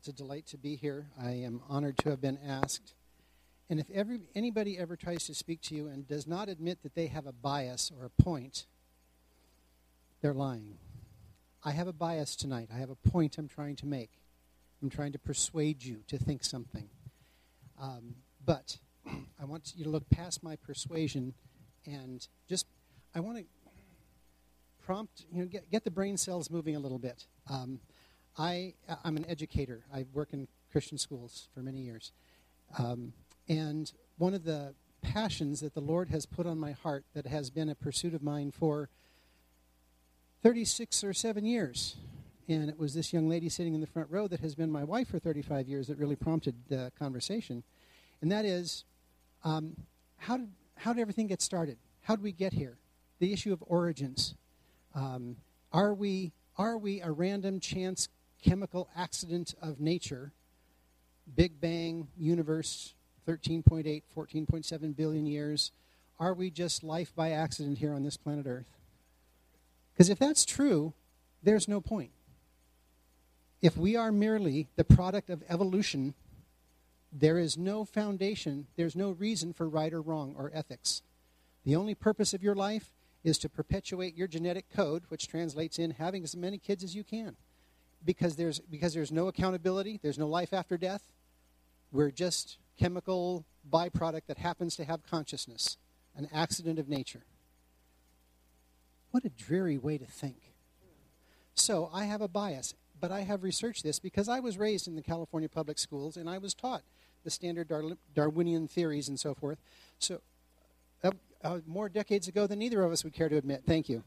It's a delight to be here. I am honored to have been asked. And if anybody ever tries to speak to you and does not admit that they have a bias or a point, they're lying. I have a bias tonight. I have a point I'm trying to make. I'm trying to persuade you to think something. But I want you to look past my persuasion and just, I want to prompt, get the brain cells moving a little bit. I'm an educator. I work in Christian schools for many years. And one of the passions that the Lord has put on my heart that has been a pursuit of mine for 36 or 7 years, and it was this young lady sitting in the front row that has been my wife for 35 years that really prompted the conversation, and that is, how did everything get started? How did we get here? The issue of origins. Are we a random chance chemical accident of nature? Big Bang, universe, 13.8, 14.7 billion years. Are we just life by accident here on this planet Earth? Because if that's true, there's no point. If we are merely the product of evolution, there is no foundation, there's no reason for right or wrong or ethics. The only purpose of your life is to perpetuate your genetic code, which translates in having as many kids as you can. Because there's no accountability, there's no life after death. We're just chemical byproduct that happens to have consciousness, an accident of nature. What a dreary way to think. So I have a bias, but I have researched this because I was raised in the California public schools and I was taught the standard Darwinian theories and so forth. So more decades ago than either of us would care to admit. Thank you.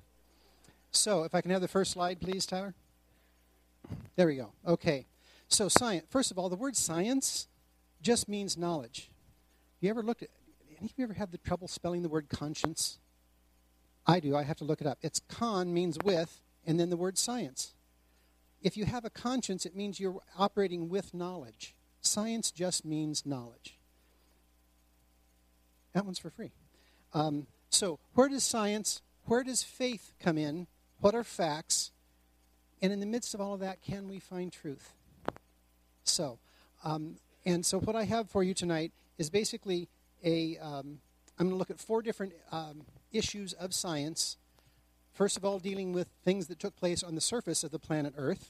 So if I can have the first slide, please, Tyler. There we go. Okay. So science. First of all, the word science just means knowledge. You ever looked at, any of you ever had the trouble spelling the word conscience? I do. I have to look it up. It's con means with, and then the word science. If you have a conscience, it means you're operating with knowledge. Science just means knowledge. That one's for free. So where does science, where does faith come in? What are facts? And in the midst of all of that, can we find truth? So, and so what I have for you tonight is basically a, I'm going to look at 4 different issues of science. First of all, dealing with things that took place on the surface of the planet Earth,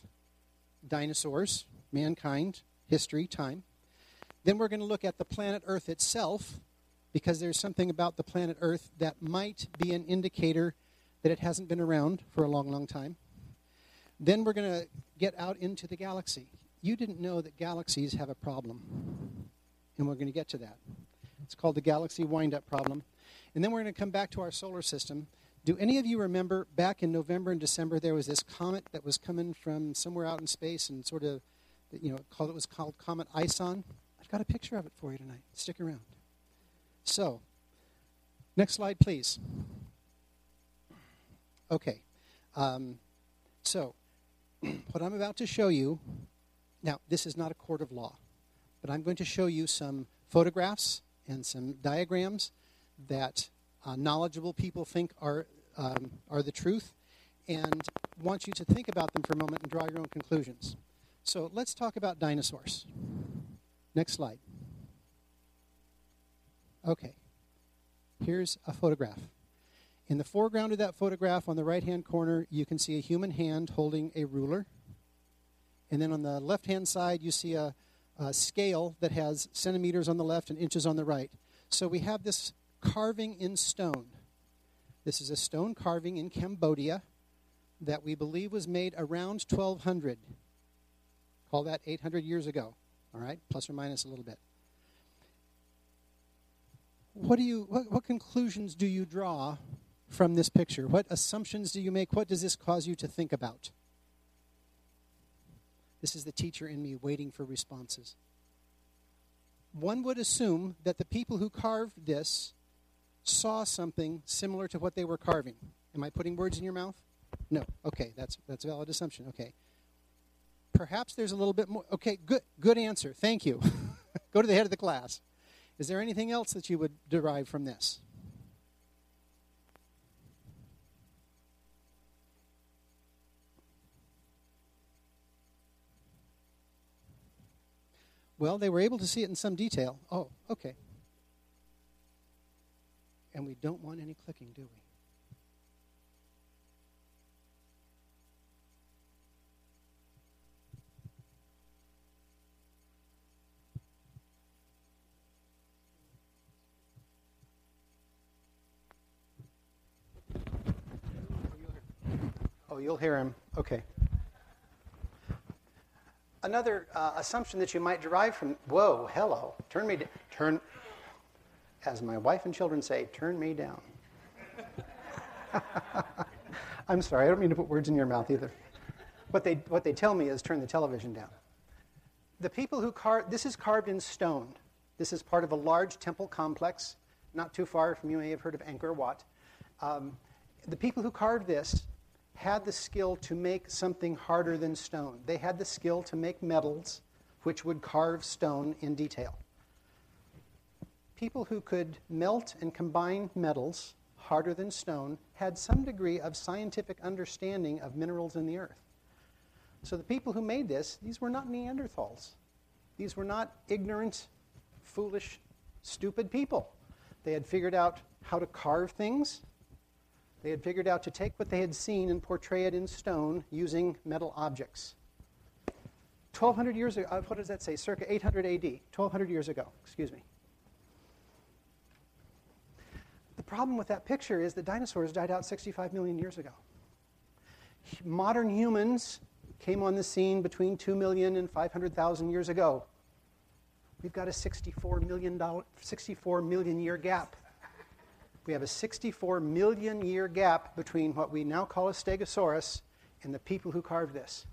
dinosaurs, mankind, history, time. Then we're going to look at the planet Earth itself, because there's something about the planet Earth that might be an indicator that it hasn't been around for a long, long time. Then we're going to get out into the galaxy. You didn't know that galaxies have a problem, and we're going to get to that. It's called the galaxy wind-up problem. And then we're going to come back to our solar system. Do any of you remember back in November and December there was this comet that was coming from somewhere out in space and sort of, it was called Comet ISON? I've got a picture of it for you tonight. Stick around. So, next slide, please. Okay. So, what I'm about to show you, now this is not a court of law, but I'm going to show you some photographs and some diagrams that knowledgeable people think are the truth, and want you to think about them for a moment and draw your own conclusions. So let's talk about dinosaurs. Next slide. Okay, here's a photograph. In the foreground of that photograph, on the right-hand corner, you can see a human hand holding a ruler. And then on the left-hand side, you see a scale that has centimeters on the left and inches on the right. So we have this carving in stone. This is a stone carving in Cambodia that we believe was made around 1200. Call that 800 years ago, all right? Plus or minus a little bit. What conclusions do you draw from this picture? What assumptions do you make? What does this cause you to think about? This is the teacher in me waiting for responses. One would assume that the people who carved this saw something similar to what they were carving. Am I putting words in your mouth? No. Okay, that's a valid assumption. Okay. Perhaps there's a little bit more. Okay, good answer. Thank you. Go to the head of the class. Is there anything else that you would derive from this? Well, they were able to see it in some detail. Oh, okay. And we don't want any clicking, do we? Oh, you'll hear him. Okay. Another assumption that you might derive from, whoa, hello, turn me down, turn, as my wife and children say, turn me down. I'm sorry, I don't mean to put words in your mouth either. What they tell me is turn the television down. The people who carved, this is carved in stone. This is part of a large temple complex, not too far from, you may have heard of Angkor Wat. The people who carved this had the skill to make something harder than stone. They had the skill to make metals which would carve stone in detail. People who could melt and combine metals harder than stone had some degree of scientific understanding of minerals in the earth. So the people who made this, these were not Neanderthals. These were not ignorant, foolish, stupid people. They had figured out how to carve things. They had figured out to take what they had seen and portray it in stone using metal objects. 1,200 years ago, what does that say? Circa 800 AD, 1,200 years ago, excuse me. The problem with that picture is that dinosaurs died out 65 million years ago. Modern humans came on the scene between 2 million and 500,000 years ago. We've got a 64 million year gap. We have a 64 million year gap between what we now call a stegosaurus and the people who carved this.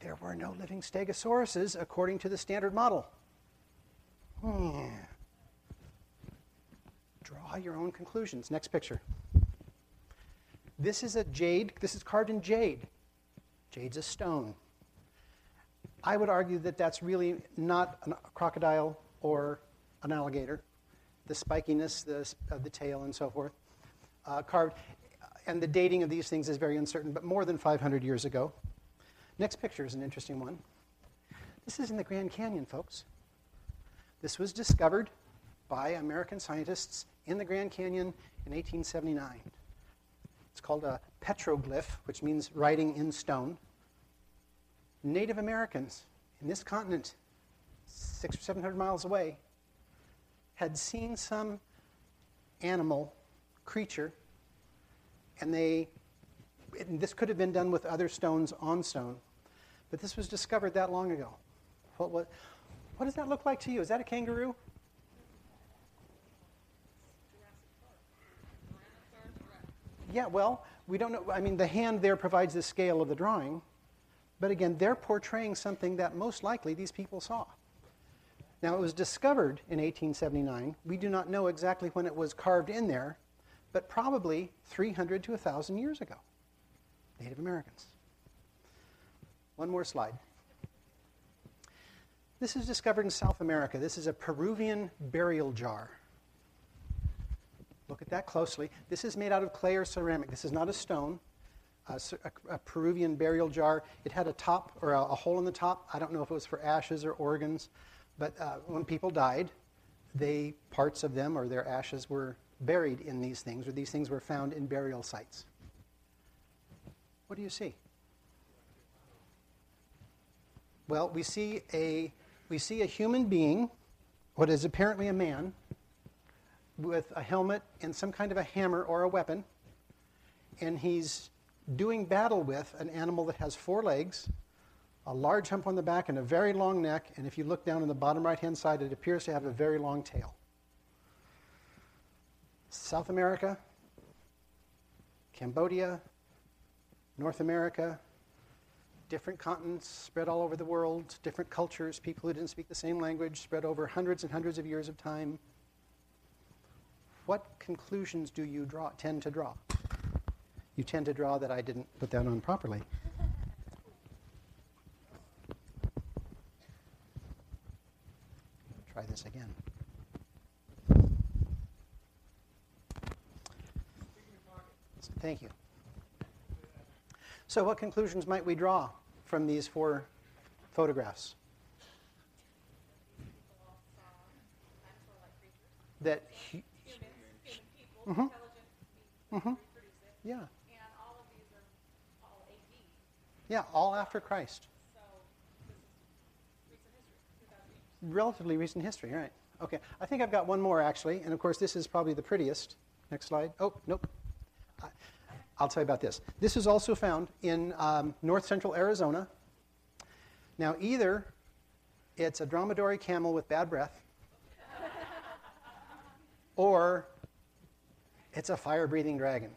There were no living stegosauruses according to the standard model. Draw your own conclusions. Next picture. This is a jade. This is carved in jade. Jade's a stone. I would argue that that's really not a crocodile or an alligator. The spikiness of the tail and so forth, carved. And the dating of these things is very uncertain, but more than 500 years ago. Next picture is an interesting one. This is in the Grand Canyon, folks. This was discovered by American scientists in the Grand Canyon in 1879. It's called a petroglyph, which means writing in stone. Native Americans in this continent, 600 or 700 miles away, had seen some animal, creature, and this could have been done with other stones on stone, but this was discovered that long ago. What does that look like to you? Is that a kangaroo? Yeah, well, we don't know. I mean, the hand there provides the scale of the drawing, but again, they're portraying something that most likely these people saw. Now, it was discovered in 1879. We do not know exactly when it was carved in there, but probably 300 to 1,000 years ago. Native Americans. One more slide. This is discovered in South America. This is a Peruvian burial jar. Look at that closely. This is made out of clay or ceramic. This is not a stone. A Peruvian burial jar. It had a top or a hole in the top. I don't know if it was for ashes or organs. But when people died, parts of them or their ashes were buried in these things, or these things were found in burial sites. What do you see? Well, we see a human being, what is apparently a man, with a helmet and some kind of a hammer or a weapon, and he's doing battle with an animal that has four legs, a large hump on the back and a very long neck, and if you look down on the bottom right-hand side, it appears to have a very long tail. South America, Cambodia, North America, different continents spread all over the world, different cultures, people who didn't speak the same language spread over hundreds and hundreds of years of time. What conclusions do you tend to draw? You tend to draw that I didn't put that on properly. Try this again. Thank you. So what conclusions might we draw from these four photographs? that human people, intelligent beings, reproduce it. Yeah. And all of these are all AD. Yeah, all after Christ. So this is recent history. Relatively recent history, right. Okay, I think I've got one more, actually. And, of course, this is probably the prettiest. Next slide. Oh, nope. I'll tell you about this. This is also found in north central Arizona. Now, either it's a dromedary camel with bad breath, or it's a fire-breathing dragon,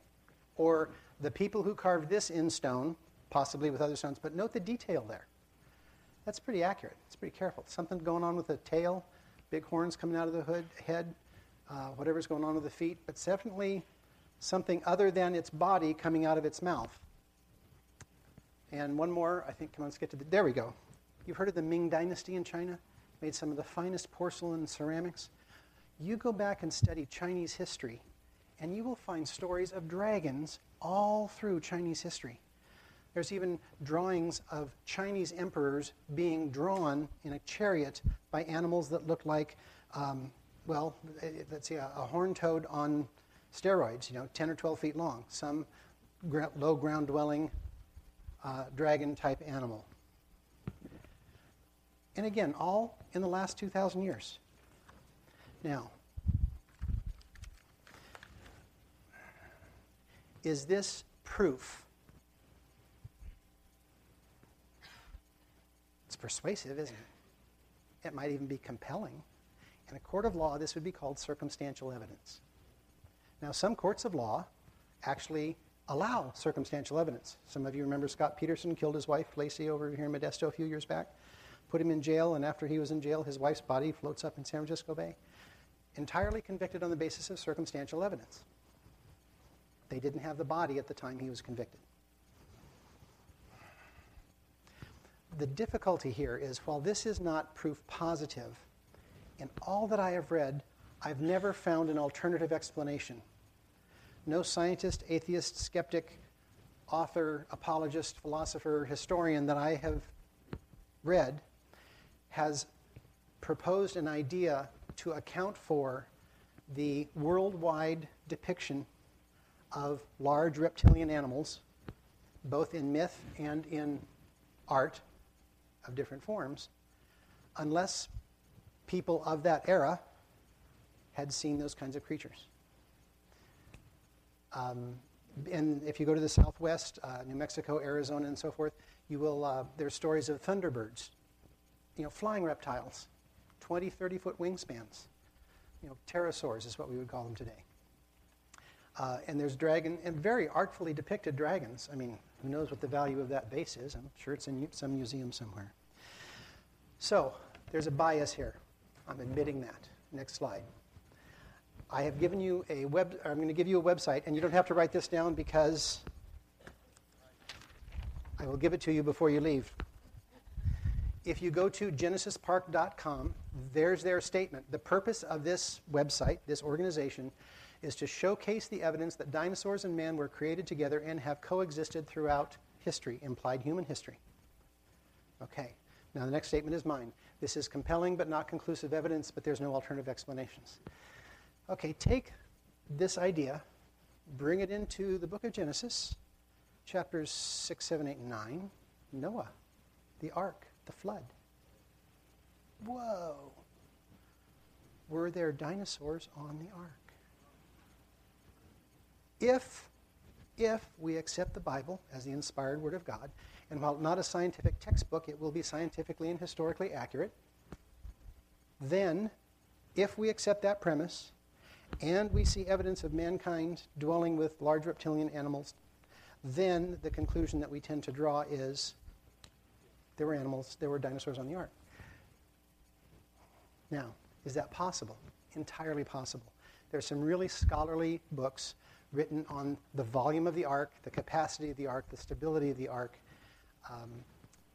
or the people who carved this in stone, possibly with other stones. But note the detail there. That's pretty accurate. It's pretty careful. Something going on with the tail. Big horns coming out of the head, whatever's going on with the feet, but definitely something other than its body coming out of its mouth. And one more, I think, come on, let's get to the, there we go. You've heard of the Ming Dynasty in China? Made some of the finest porcelain and ceramics. You go back and study Chinese history, and you will find stories of dragons all through Chinese history. There's even drawings of Chinese emperors being drawn in a chariot by animals that look like, well, let's see, a horned toad on steroids, 10 or 12 feet long, some low ground-dwelling dragon-type animal. And again, all in the last 2,000 years. Now, is this proof? Persuasive, isn't it? It might even be compelling. In a court of law, this would be called circumstantial evidence. Now, some courts of law actually allow circumstantial evidence. Some of you remember Scott Peterson killed his wife, Lacey, over here in Modesto a few years back, put him in jail, and after he was in jail, his wife's body floats up in San Francisco Bay, entirely convicted on the basis of circumstantial evidence. They didn't have the body at the time he was convicted. The difficulty here is, while this is not proof positive, in all that I have read, I've never found an alternative explanation. No scientist, atheist, skeptic, author, apologist, philosopher, historian that I have read has proposed an idea to account for the worldwide depiction of large reptilian animals, both in myth and in art, of different forms, unless people of that era had seen those kinds of creatures. And if you go to the Southwest, New Mexico, Arizona, and so forth, you will, there's stories of thunderbirds, flying reptiles, 20, 30-foot wingspans. Pterosaurs is what we would call them today. And there's dragon, and very artfully depicted dragons. I mean, who knows what the value of that vase is? I'm sure it's in some museum somewhere. So there's a bias here. I'm admitting that. Next slide. I have given you a I'm going to give you a website, and you don't have to write this down because I will give it to you before you leave. If you go to genesispark.com, there's their statement. The purpose of this website, this organization, is to showcase the evidence that dinosaurs and man were created together and have coexisted throughout history, implied human history. Okay, now the next statement is mine. This is compelling but not conclusive evidence, but there's no alternative explanations. Okay, take this idea, bring it into the book of Genesis, chapters 6, 7, 8, and 9, Noah, the ark, the flood. Whoa! Were there dinosaurs on the ark? If we accept the Bible as the inspired word of God, and while not a scientific textbook, it will be scientifically and historically accurate, then if we accept that premise and we see evidence of mankind dwelling with large reptilian animals, then the conclusion that we tend to draw is there were animals, there were dinosaurs on the ark. Now, is that possible? Entirely possible. There's some really scholarly books written on the volume of the ark, the capacity of the ark, the stability of the ark,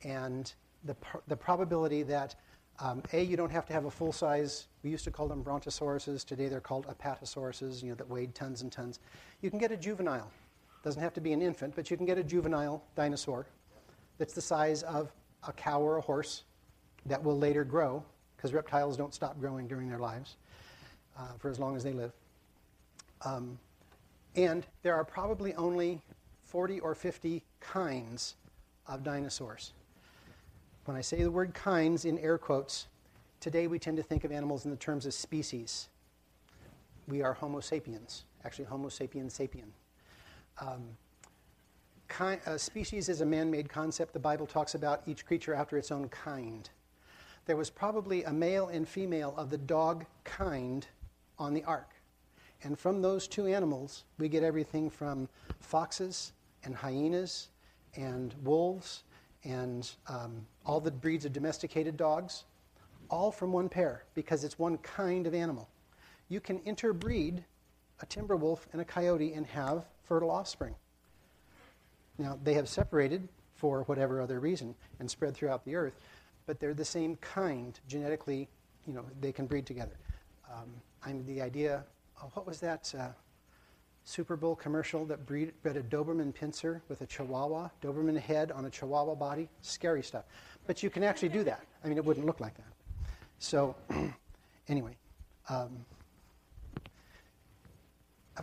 and the probability that, A, you don't have to have a full-size, we used to call them brontosauruses, today they're called apatosauruses, that weighed tons and tons. You can get a juvenile. Doesn't have to be an infant, but you can get a juvenile dinosaur that's the size of a cow or a horse that will later grow, because reptiles don't stop growing during their lives. for as long as they live. And there are probably only 40 or 50 kinds of dinosaurs. When I say the word kinds in air quotes, today we tend to think of animals in the terms of species. We are Homo sapiens, actually Homo sapiens sapiens. Species is a man-made concept. The Bible talks about each creature after its own kind. There was probably a male and female of the dog kind on the ark. And from those two animals, we get everything from foxes and hyenas and wolves and all the breeds of domesticated dogs, all from one pair because it's one kind of animal. You can interbreed a timber wolf and a coyote and have fertile offspring. Now, they have separated for whatever other reason and spread throughout the earth, but they're the same kind genetically. You know, they can breed together. The idea of what was that Super Bowl commercial that bred a Doberman pincer with a Chihuahua, Doberman head on a Chihuahua body? Scary stuff. But you can actually do that. I mean, it wouldn't look like that. So anyway, have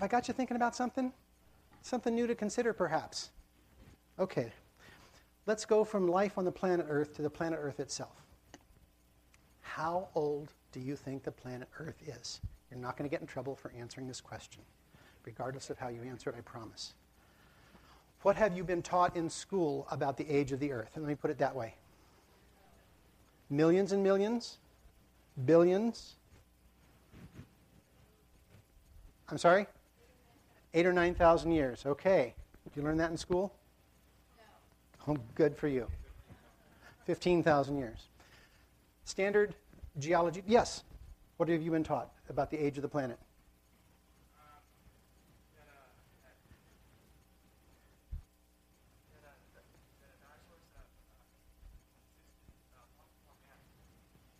I got you thinking about something? Something new to consider, perhaps? Okay, let's go from life on the planet Earth to the planet Earth itself. How old do you think the planet Earth is? You're not going to get in trouble for answering this question, regardless of how you answer it, I promise. What have you been taught in school about the age of the Earth? And let me put it that way. Millions and millions? Billions? I'm sorry? 8 or 9,000 years. Okay. Did you learn that in school? Oh, good for you. 15,000 years. Standard geology. Yes. What have you been taught about the age of the planet?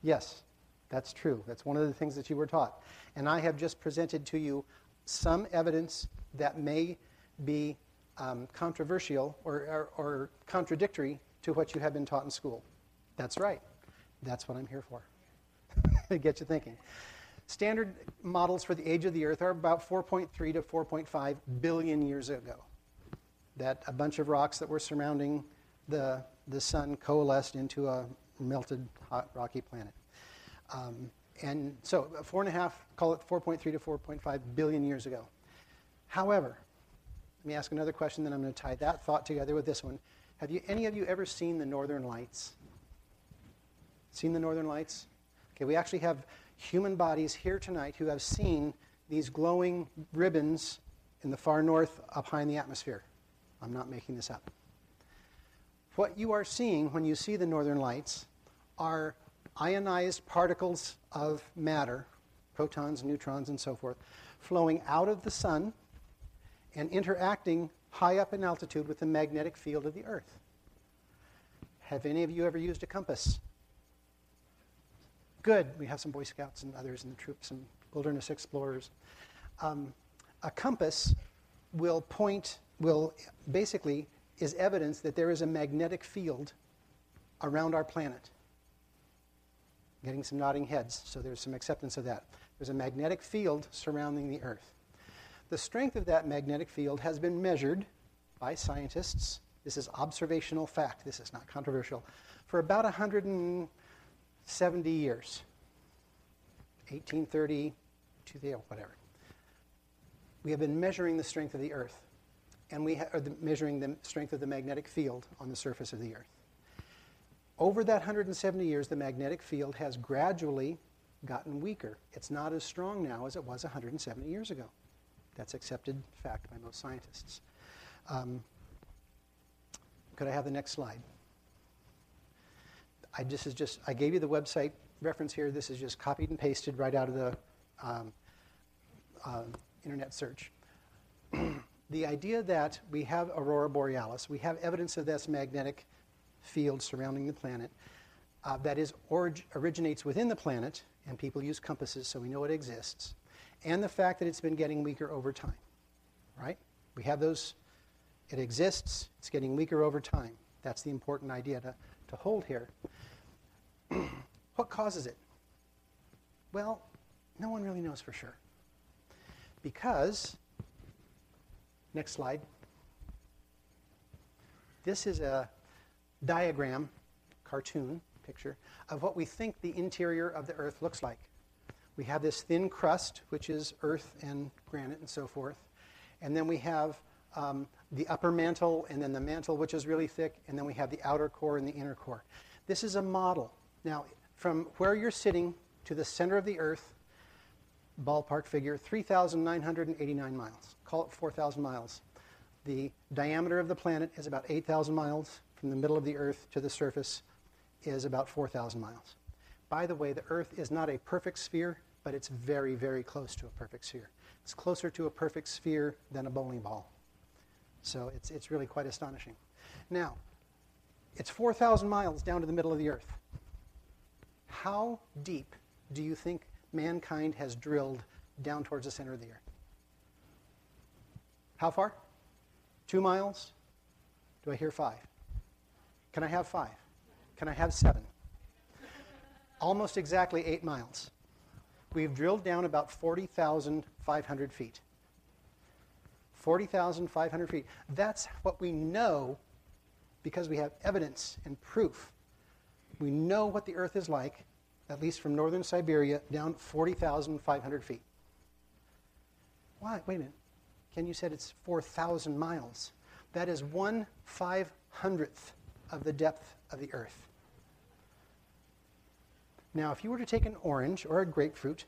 Yes, that's true. That's one of the things that you were taught. And I have just presented to you some evidence that may be controversial or contradictory to what you have been taught in school. That's right. That's what I'm here for. Get you thinking. Standard models for the age of the Earth are about 4.3 to 4.5 billion years ago. That a bunch of rocks that were surrounding the sun coalesced into a melted, hot, rocky planet. And so 4.3 to 4.5 billion years ago. However, let me ask another question, then I'm going to tie that thought together with this one. Have you, any of you ever seen the Northern Lights? Seen the Northern Lights? Okay, we actually have human bodies here tonight who have seen these glowing ribbons in the far north up high in the atmosphere. I'm not making this up. What you are seeing when you see the Northern Lights are ionized particles of matter, protons, neutrons, and so forth, flowing out of the sun and interacting high up in altitude with the magnetic field of the Earth. Have any of you ever used a compass? Good. We have some Boy Scouts and others in the troops and wilderness explorers. A compass will basically is evidence that there is a magnetic field around our planet. Getting some nodding heads, so there's some acceptance of that. There's a magnetic field surrounding the Earth. The strength of that magnetic field has been measured by scientists. This is observational fact. This is not controversial. For about 170 years, 1830 to whatever. We have been measuring the strength of the Earth, and we are measuring the strength of the magnetic field on the surface of the Earth. Over that 170 years, the magnetic field has gradually gotten weaker. It's not as strong now as it was 170 years ago. That's accepted fact by most scientists. Could I have the next slide? I gave you the website reference here. This is just copied and pasted right out of the internet search. The idea that we have aurora borealis, we have evidence of this magnetic field surrounding the planet that is originates within the planet, and people use compasses, so we know it exists. And the fact that it's been getting weaker over time, right? We have those. It exists. It's getting weaker over time. That's the important idea to hold here. What causes it? Well, No one really knows for sure. Because, next slide, this is a diagram, cartoon picture, of what we think the interior of the Earth looks like. We have this thin crust, which is Earth and granite and so forth. And then we have the upper mantle, and then the mantle, which is really thick. And then we have the outer core and the inner core. This is a model. Now, from where you're sitting to the center of the Earth, ballpark figure, 3,989 miles. Call it 4,000 miles. The diameter of the planet is about 8,000 miles. From the middle of the Earth to the surface is about 4,000 miles. By the way, the Earth is not a perfect sphere, but it's very, very close to a perfect sphere. It's closer to a perfect sphere than a bowling ball. So it's really quite astonishing. Now, it's 4,000 miles down to the middle of the Earth. How deep do you think mankind has drilled down towards the center of the Earth? How far? 2 miles? Do I hear 5? Can I have 5? Can I have 7? Almost exactly 8 miles. We've drilled down about 40,500 feet. 40,500 feet. That's what we know because we have evidence and proof. We know what the Earth is like, at least from northern Siberia, down 40,500 feet. Why? Wait a minute. Ken, you said it's 4,000 miles. That is 1/500th of the depth of the Earth. Now, if you were to take an orange or a grapefruit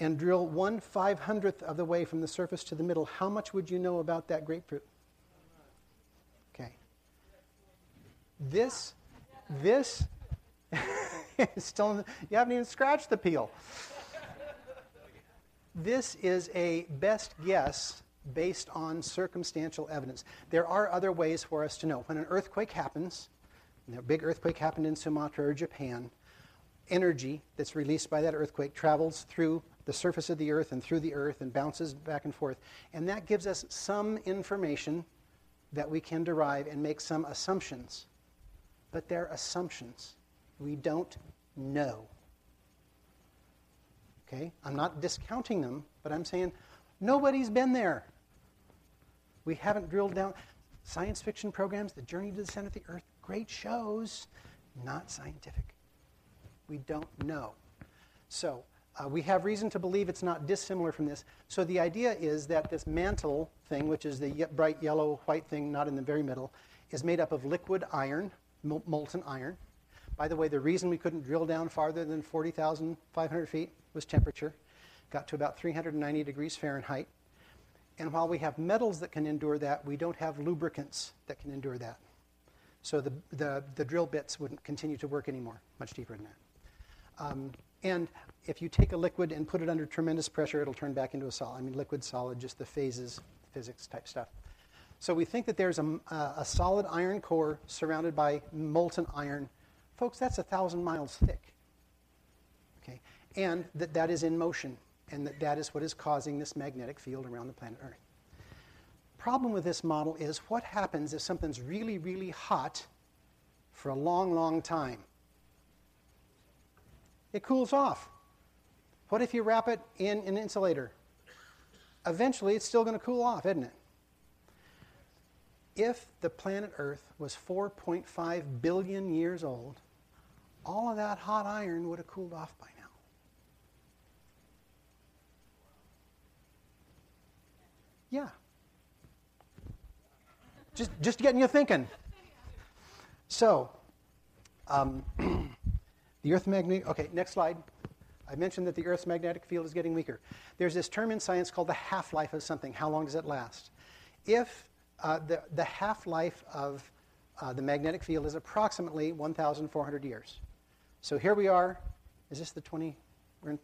and drill 1/500th of the way from the surface to the middle, how much would you know about that grapefruit? Okay. This is still, you haven't even scratched the peel. This is a best guess based on circumstantial evidence. There are other ways for us to know. When an earthquake happens, and a big earthquake happened in Sumatra or Japan, energy that's released by that earthquake travels through the surface of the Earth and through the Earth and bounces back and forth. And that gives us some information that we can derive and make some assumptions. But they're assumptions. We don't know. Okay? I'm not discounting them, but I'm saying nobody's been there. We haven't drilled down. Science fiction programs, The Journey to the Center of the Earth, great shows, not scientific. We don't know. So we have reason to believe it's not dissimilar from this. So the idea is that this mantle thing, which is the bright yellow, white thing, not in the very middle, is made up of liquid iron, molten iron. By the way, the reason we couldn't drill down farther than 40,500 feet was temperature. Got to about 390 degrees Fahrenheit. And while we have metals that can endure that, we don't have lubricants that can endure that. So the drill bits wouldn't continue to work anymore, much deeper than that. And if you take a liquid and put it under tremendous pressure, it'll turn back into a solid. I mean, liquid, solid, just the phases, physics type stuff. So we think that there's a solid iron core surrounded by molten iron. Folks, that's 1,000 miles thick. Okay? And that is in motion, and that is what is causing this magnetic field around the planet Earth. Problem with this model is what happens if something's really, really hot for a long, long time? It cools off. What if you wrap it in an insulator? Eventually, it's still going to cool off, isn't it? If the planet Earth was 4.5 billion years old, all of that hot iron would have cooled off by now. Yeah. Just getting you thinking. So, the Earth's magnetic, okay, next slide. I mentioned that the Earth's magnetic field is getting weaker. There's this term in science called the half-life of something. How long does it last? If the half-life of the magnetic field is approximately 1,400 years. So here we are. Is this the 20? We're in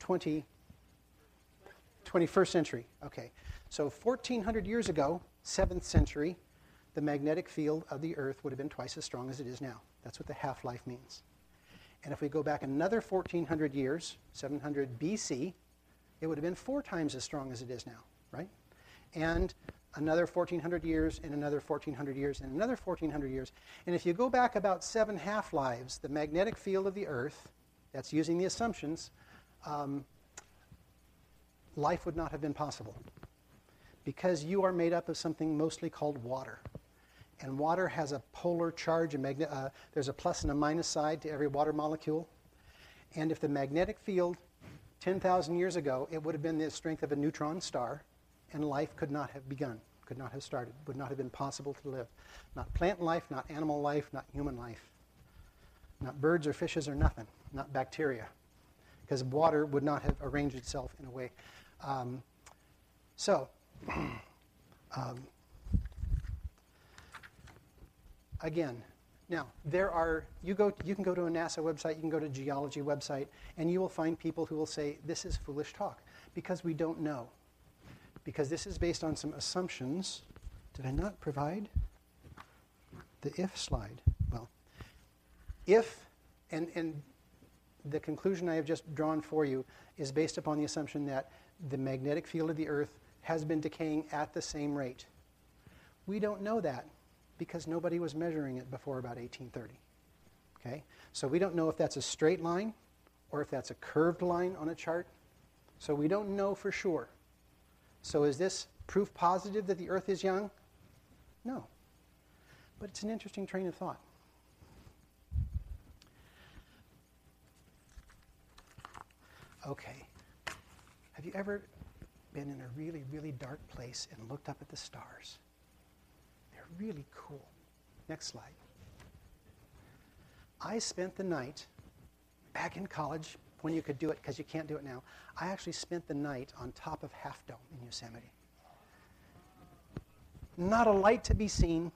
21st century. Okay. So 1,400 years ago, 7th century, the magnetic field of the Earth would have been twice as strong as it is now. That's what the half-life means. And if we go back another 1,400 years, 700 BC, it would have been 4 times as strong as it is now, right? And another 1,400 years, and another 1,400 years, and another 1,400 years. And if you go back about 7 half-lives, the magnetic field of the Earth, that's using the assumptions, life would not have been possible, because you are made up of something mostly called water. And water has a polar charge, and there's a plus and a minus side to every water molecule. And if the magnetic field 10,000 years ago, it would have been the strength of a neutron star, and life could not have begun, could not have started, would not have been possible to live. Not plant life, not animal life, not human life. Not birds or fishes or nothing, not bacteria, because water would not have arranged itself in a way. Again, now, there are, you can go to a NASA website, you can go to a geology website, and you will find people who will say, this is foolish talk, because we don't know. Because this is based on some assumptions. Did I not provide the if slide? Well, if, and the conclusion I have just drawn for you is based upon the assumption that the magnetic field of the Earth has been decaying at the same rate. We don't know that, because nobody was measuring it before about 1830. Okay? So we don't know if that's a straight line or if that's a curved line on a chart. So we don't know for sure. So is this proof positive that the Earth is young? No. But it's an interesting train of thought. Okay. Have you ever been in a really, really dark place and looked up at the stars? Really cool. Next slide. I spent the night back in college, when you could do it, because you can't do it now. I actually spent the night on top of Half Dome in Yosemite. Not a light to be seen.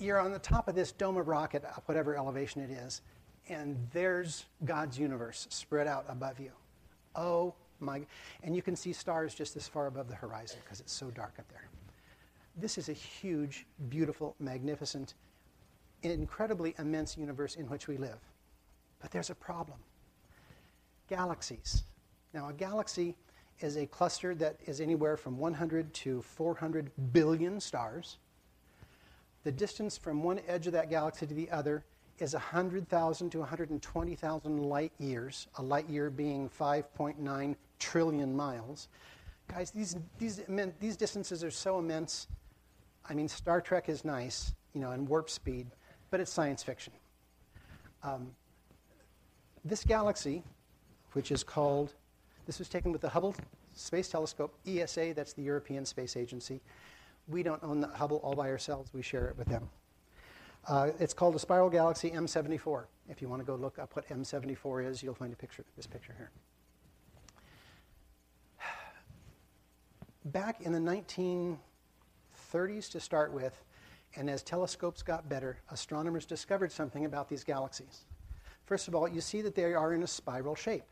You're on the top of this dome of rock at whatever elevation it is, and there's God's universe spread out above you. Oh my. And you can see stars just this far above the horizon because it's so dark up there. This is a huge, beautiful, magnificent, incredibly immense universe in which we live. But there's a problem. Galaxies. Now, a galaxy is a cluster that is anywhere from 100 to 400 billion stars. The distance from one edge of that galaxy to the other is 100,000 to 120,000 light years, a light year being 5.9 trillion miles. Guys, these distances are so immense. I mean, Star Trek is nice, you know, and warp speed, but it's science fiction. This galaxy, which is called, this was taken with the Hubble Space Telescope, ESA, that's the European Space Agency. We don't own the Hubble all by ourselves. We share it with them. It's called a spiral galaxy, M74. If you want to go look up what M74 is, you'll find a picture, this picture here. Back in the 1930s to start with, and as telescopes got better, astronomers discovered something about these galaxies. First of all, you see that they are in a spiral shape.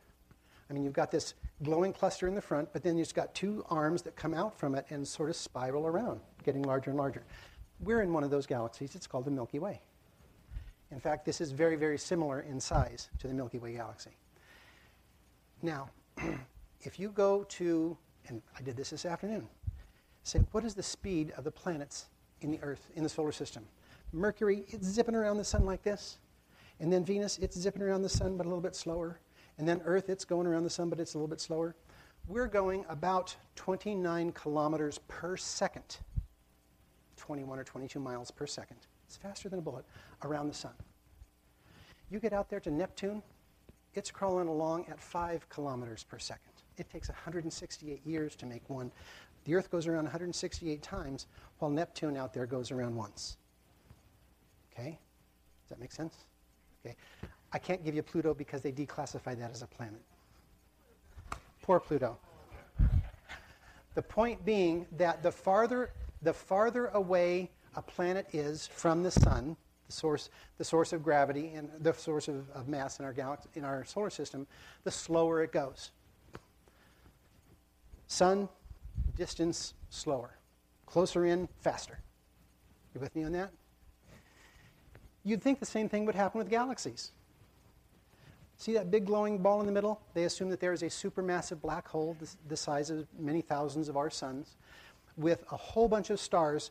I mean, you've got this glowing cluster in the front, but then you've got two arms that come out from it and sort of spiral around, getting larger and larger. We're in one of those galaxies. It's called the Milky Way. In fact, this is very, very similar in size to the Milky Way galaxy. Now, if you go to, and I did this afternoon, say, what is the speed of the planets in the Earth, in the solar system? Mercury, it's zipping around the sun like this. And then Venus, it's zipping around the sun, but a little bit slower. And then Earth, it's going around the sun, but it's a little bit slower. We're going about 29 kilometers per second, 21 or 22 miles per second. It's faster than a bullet, around the sun. You get out there to Neptune, it's crawling along at 5 kilometers per second. It takes 168 years to make one. The Earth goes around 168 times, while Neptune out there goes around once. Okay? Does that make sense? Okay. I can't give you Pluto because they declassify that as a planet. Poor Pluto. The point being that the farther away a planet is from the sun, the source of gravity and the source of mass in our galaxy, in our solar system, the slower it goes. Sun, distance, slower. Closer in, faster. You with me on that? You'd think the same thing would happen with galaxies. See that big glowing ball in the middle? They assume that there is a supermassive black hole the size of many thousands of our suns with a whole bunch of stars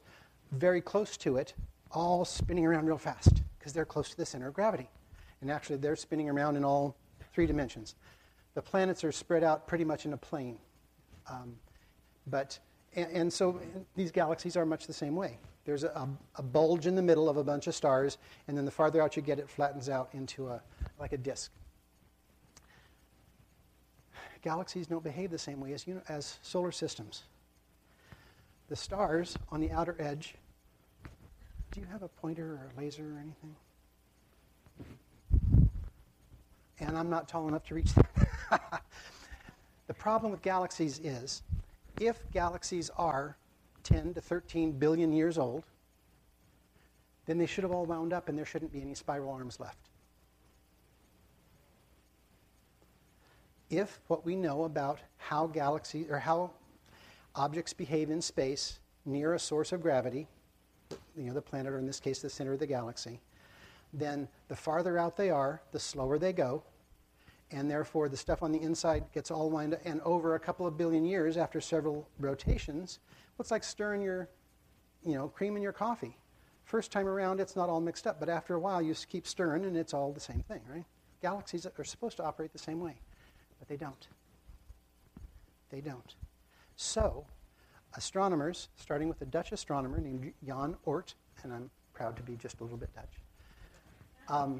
very close to it, all spinning around real fast because they're close to the center of gravity. And actually, they're spinning around in all three dimensions. the planets are spread out pretty much in a plane. And so these galaxies are much the same way. There's a bulge in the middle of a bunch of stars, and then the farther out you get, it flattens out into like a disk. Galaxies don't behave the same way as solar systems. The stars on the outer edge. Do you have a pointer or a laser or anything? And I'm not tall enough to reach that. The problem with galaxies is, if galaxies are 10 to 13 billion years old, then they should have all wound up and there shouldn't be any spiral arms left. If what we know about how galaxies or how objects behave in space near a source of gravity, you know, the planet, or in this case the center of the galaxy, then the farther out they are, the slower they go, and therefore the stuff on the inside gets all wound up, and over a couple of billion years, after several rotations, it's like stirring your, cream in your coffee. First time around, it's not all mixed up, but after a while, you keep stirring, and it's all the same thing, right? Galaxies are supposed to operate the same way, but they don't. They don't. So astronomers, starting with a Dutch astronomer named Jan Oort, and I'm proud to be just a little bit Dutch,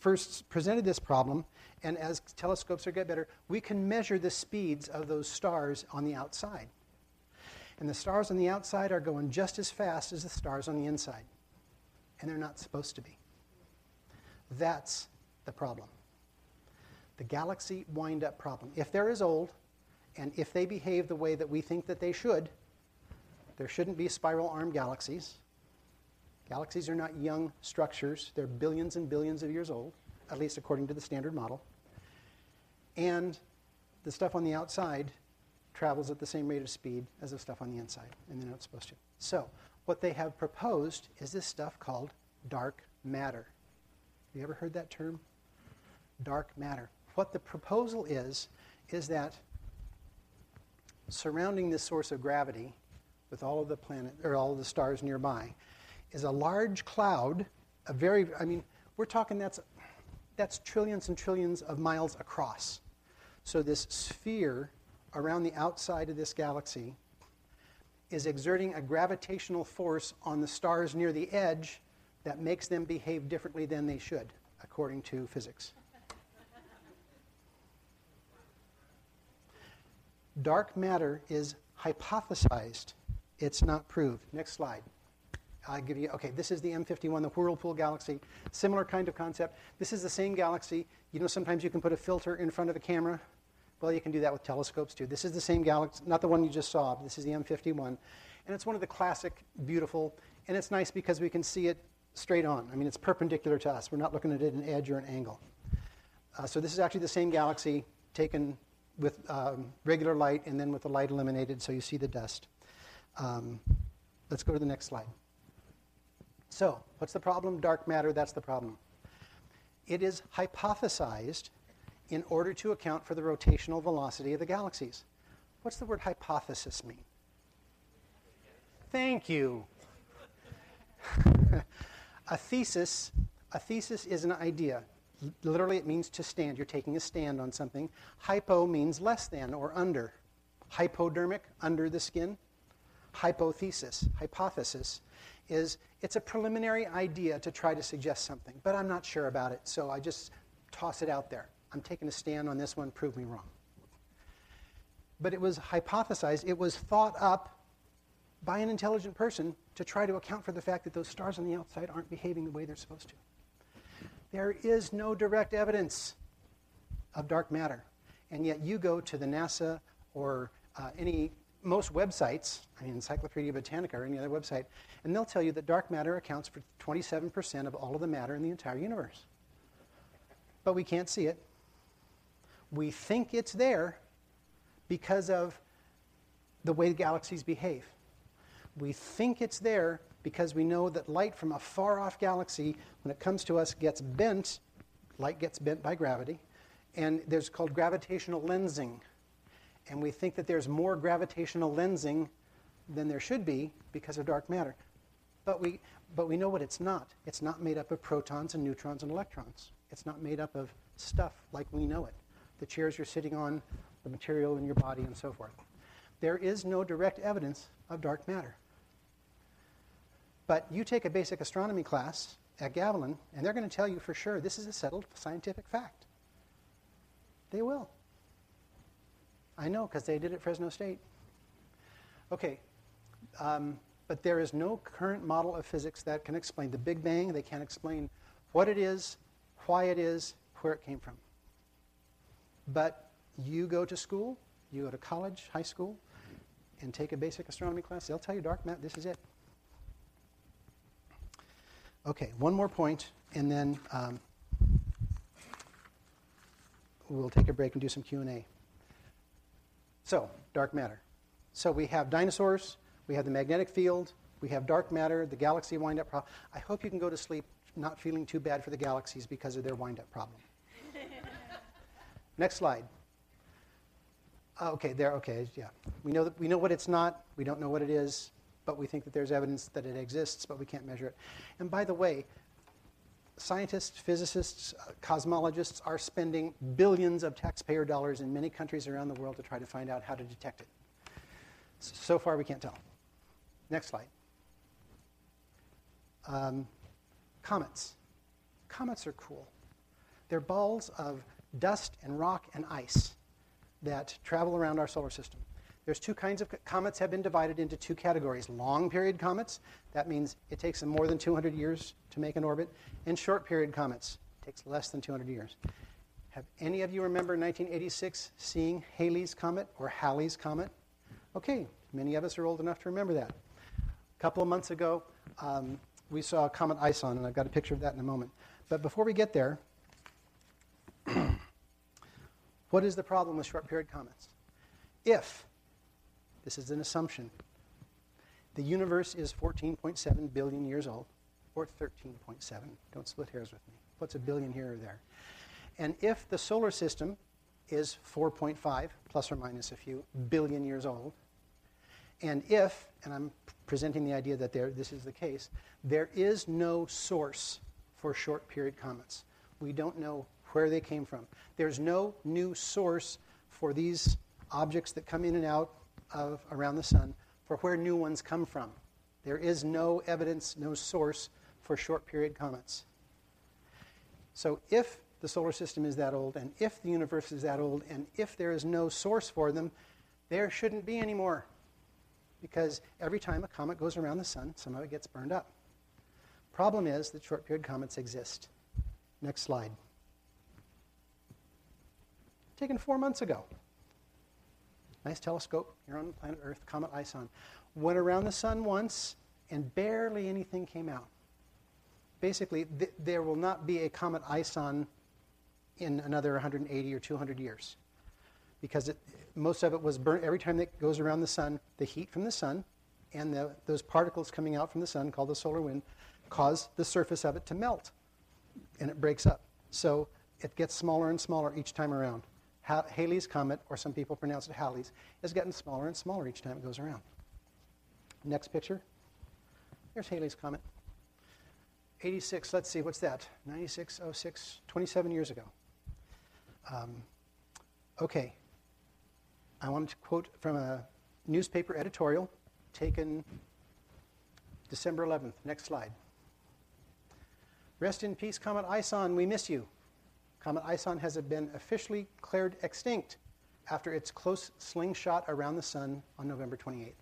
first presented this problem, and as telescopes get better, we can measure the speeds of those stars on the outside. And the stars on the outside are going just as fast as the stars on the inside. And they're not supposed to be. That's the problem. The galaxy wind-up problem. If they're as old, and if they behave the way that we think that they should, there shouldn't be spiral-armed galaxies. Galaxies are not young structures. They're billions and billions of years old, at least according to the standard model. And the stuff on the outside travels at the same rate of speed as the stuff on the inside, and they're not supposed to. So what they have proposed is this stuff called dark matter. Have you ever heard that term? Dark matter. What the proposal is that surrounding this source of gravity with all of the planets or all of the stars nearby is a large cloud, I mean, we're talking that's trillions and trillions of miles across. So this sphere around the outside of this galaxy is exerting a gravitational force on the stars near the edge that makes them behave differently than they should, according to physics. Dark matter is hypothesized. It's not proved. Next slide. I'll give you, okay, this is the M51, the Whirlpool Galaxy. Similar kind of concept. This is the same galaxy. You know, sometimes you can put a filter in front of a camera. Well, you can do that with telescopes, too. This is the same galaxy, not the one you just saw, but this is the M51. And it's one of the classic, beautiful, and it's nice because we can see it straight on. I mean, it's perpendicular to us. We're not looking at it at an edge or an angle. So this is actually the same galaxy taken with regular light and then with the light eliminated, so you see the dust. Let's go to the next slide. So what's the problem? Dark matter, that's the problem. It is hypothesized in order to account for the rotational velocity of the galaxies. What's the word hypothesis mean? Thank you. A thesis is an idea. Literally, it means to stand. You're taking a stand on something. Hypo means less than or under. Hypodermic, under the skin. Hypothesis, hypothesis, is it's a preliminary idea to try to suggest something, but I'm not sure about it, so I just toss it out there. I'm taking a stand on this one, prove me wrong. But it was hypothesized, it was thought up by an intelligent person to try to account for the fact that those stars on the outside aren't behaving the way they're supposed to. There is no direct evidence of dark matter. And yet you go to the NASA or most websites, I mean Encyclopedia Britannica or any other website, and they'll tell you that dark matter accounts for 27% of all of the matter in the entire universe. But we can't see it. We think it's there because of the way galaxies behave. We think it's there because we know that light from a far-off galaxy, when it comes to us, gets bent. Light gets bent by gravity. And there's called gravitational lensing. And we think that there's more gravitational lensing than there should be because of dark matter. But we know what it's not. It's not made up of protons and neutrons and electrons. It's not made up of stuff like we know it. the chairs you're sitting on, the material in your body, and so forth. There is no direct evidence of dark matter. But you take a basic astronomy class at Gavilan, and they're going to tell you for sure this is a settled scientific fact. They will. I know, because they did it at Fresno State. OK. But there is no current model of physics that can explain the Big Bang. They can't explain what it is, why it is, where it came from. But you go to school, you go to college, high school, and take a basic astronomy class. They'll tell you dark matter, this is it. OK, one more point, and then we'll take a break and do some Q&A. So, dark matter. So we have dinosaurs. We have the magnetic field. We have dark matter, the galaxy wind-up problem. I hope you can go to sleep not feeling too bad for the galaxies because of their wind-up problem. Next slide. OK, there. OK, yeah. We know what it's not. We don't know what it is. But we think that there's evidence that it exists, but we can't measure it. And by the way, scientists, physicists, cosmologists are spending billions of taxpayer dollars in many countries around the world to try to find out how to detect it. So far, we can't tell. Next slide. Comets. Comets are cool. They're balls of dust and rock and ice that travel around our solar system. There's two kinds of comets have been divided into two categories. Long period comets, that means it takes them more than 200 years to make an orbit, and short period comets, it takes less than 200 years. Have any of you remember 1986 seeing Halley's comet or Halley's comet? OK, many of us are old enough to remember that. A couple of months ago, we saw Comet ISON, and I've got a picture of that in a moment. But before we get there, what is the problem with short period comets? If, this is an assumption, the universe is 14.7 billion years old, or 13.7. Don't split hairs with me. What's a billion here or there? And if the solar system is 4.5, plus or minus a few, billion years old, and if, and I'm presenting the idea that this is the case, there is no source for short period comets. We don't know where they came from. There's no new source for these objects that come in and out of around the sun for where new ones come from. There is no evidence, no source for short period comets. So if the solar system is that old, and if the universe is that old, and if there is no source for them, there shouldn't be any more. Because every time a comet goes around the sun, some of it gets burned up. Problem is that short period comets exist. Next slide. Taken 4 months ago. Nice telescope here on planet Earth, Comet ISON. Went around the sun once, and barely anything came out. Basically, there will not be a Comet ISON in another 180 or 200 years. Because most of it was burnt. Every time it goes around the sun, the heat from the sun and those particles coming out from the sun, called the solar wind, cause the surface of it to melt. And it breaks up. So it gets smaller and smaller each time around. Halley's Comet, or some people pronounce it Halley's, is getting smaller and smaller each time it goes around. Next picture. There's Halley's Comet. 86, let's see, what's that? 96, 06, 27 years ago. OK. I wanted to quote from a newspaper editorial taken December 11th. Next slide. Rest in peace, Comet ISON. We miss you. Comet ISON has been officially declared extinct after its close slingshot around the sun on November 28th.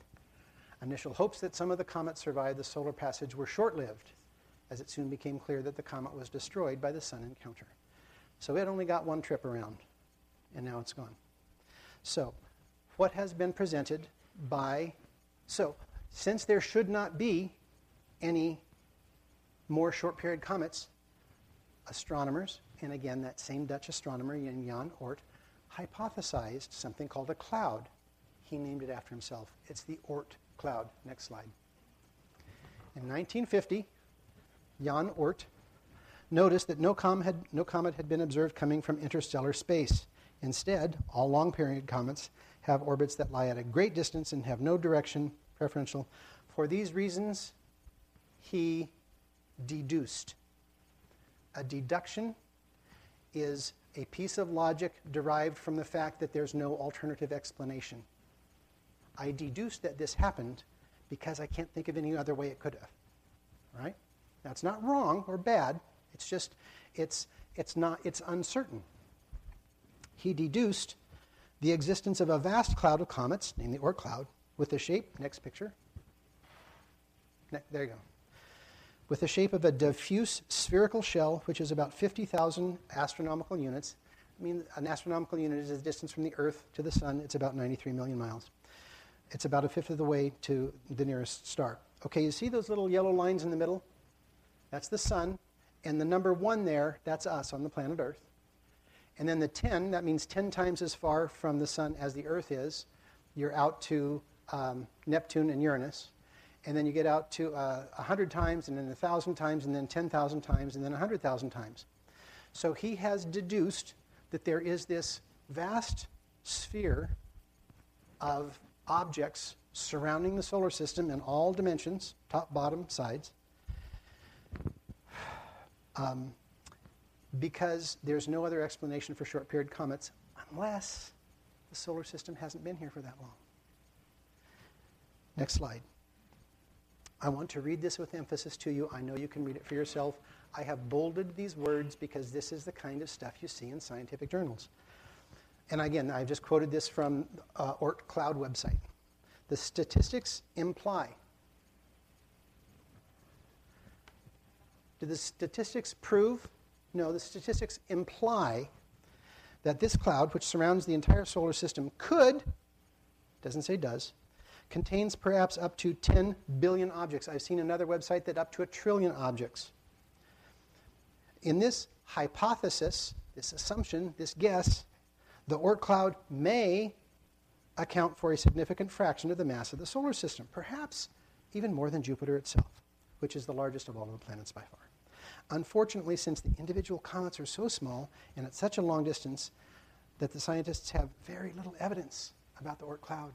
Initial hopes that some of the comets survived the solar passage were short-lived, as it soon became clear that the comet was destroyed by the sun encounter. So it only got one trip around, and now it's gone. So what has been presented by... So since there should not be any more short-period comets, astronomers, and again, that same Dutch astronomer, Jan Oort, hypothesized something called a cloud. He named it after himself. It's the Oort cloud. Next slide. In 1950... Jan Oort noticed that no comet had been observed coming from interstellar space. Instead, all long-period comets have orbits that lie at a great distance and have no direction preferential. For these reasons, he deduced. A deduction is a piece of logic derived from the fact that there's no alternative explanation. I deduce that this happened because I can't think of any other way it could have, right? Now, it's not wrong or bad. It's just, it's uncertain. He deduced the existence of a vast cloud of comets, named the Oort cloud, with the shape, next picture. There you go. With the shape of a diffuse spherical shell, which is about 50,000 astronomical units. I mean, an astronomical unit is the distance from the Earth to the Sun. It's about 93 million miles. It's about a fifth of the way to the nearest star. Okay, you see those little yellow lines in the middle? That's the Sun. And the number 1 there, that's us on the planet Earth. And then the 10, that means 10 times as far from the Sun as the Earth is. You're out to Neptune and Uranus. And then you get out to 100 times, and then 1,000 times, and then 10,000 times, and then 100,000 times. So he has deduced that there is this vast sphere of objects surrounding the solar system in all dimensions, top, bottom, sides, because there's no other explanation for short-period comets unless the solar system hasn't been here for that long. Next slide. I want to read this with emphasis to you. I know you can read it for yourself. I have bolded these words because this is the kind of stuff you see in scientific journals. And again, I've just quoted this from Oort Cloud website. The statistics imply. Do the statistics prove? No, the statistics imply that this cloud, which surrounds the entire solar system, could, doesn't say does, contains perhaps up to 10 billion objects. I've seen another website that up to 1 trillion objects. In this hypothesis, this assumption, this guess, the Oort cloud may account for a significant fraction of the mass of the solar system, perhaps even more than Jupiter itself, which is the largest of all of the planets by far. Unfortunately, since the individual comets are so small and at such a long distance that the scientists have very little evidence about the Oort cloud.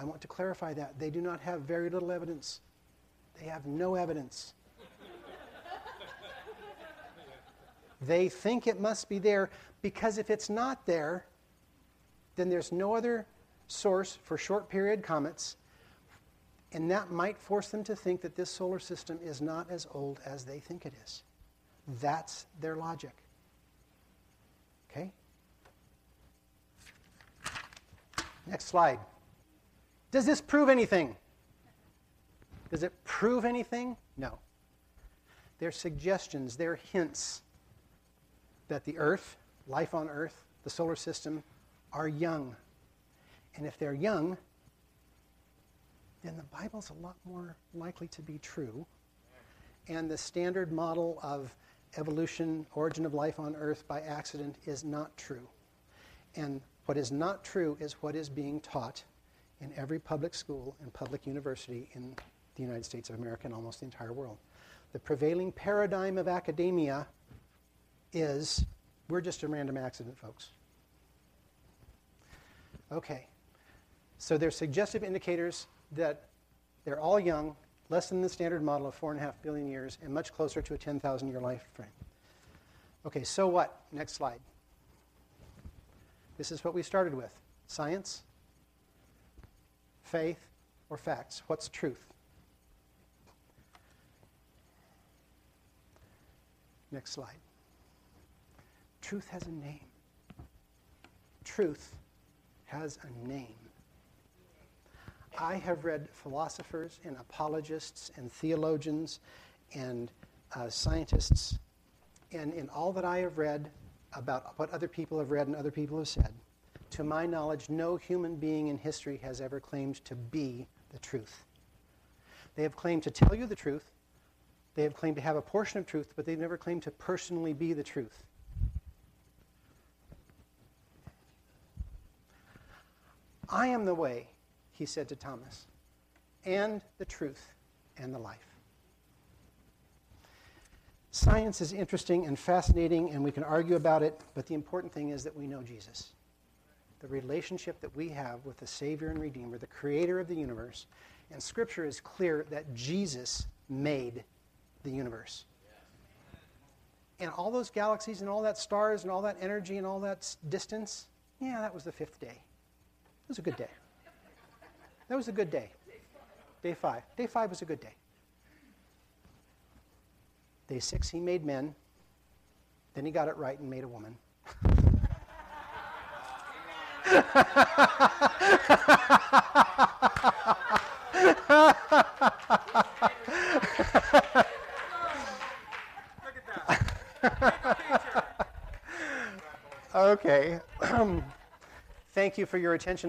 I want to clarify that. They do not have very little evidence. They have no evidence. They think it must be there, because if it's not there, then there's no other source for short-period comets, and that might force them to think that this solar system is not as old as they think it is. That's their logic. Okay? Next slide. Does this prove anything? Does it prove anything? No. They're suggestions, they're hints that the Earth, life on Earth, the solar system, are young. And if they're young, then the Bible's a lot more likely to be true. And the standard model of evolution, origin of life on Earth by accident, is not true. And what is not true is what is being taught in every public school and public university in the United States of America and almost the entire world. The prevailing paradigm of academia is, we're just a random accident, folks. Okay, so there's suggestive indicators that they're all young, less than the standard model of 4.5 billion years, and much closer to a 10,000-year life frame. Okay, so what? Next slide. This is what we started with. Science, faith, or facts? What's truth? Next slide. Truth has a name. Truth has a name. I have read philosophers and apologists and theologians and scientists, and in all that I have read about what other people have read and other people have said, to my knowledge, no human being in history has ever claimed to be the truth. They have claimed to tell you the truth. They have claimed to have a portion of truth, but they've never claimed to personally be the truth. I am the way, he said to Thomas, and the truth and the life. Science is interesting and fascinating, and we can argue about it, but the important thing is that we know Jesus. The relationship that we have with the Savior and Redeemer, the Creator of the universe. And Scripture is clear that Jesus made the universe. and all those galaxies and all that stars and all that energy and all that distance, yeah, that was the fifth day. It was a good day. That was a good day. Day five. Day five was a good day. Day six, he made men. Then he got it right and made a woman. Okay. Thank you for your attention.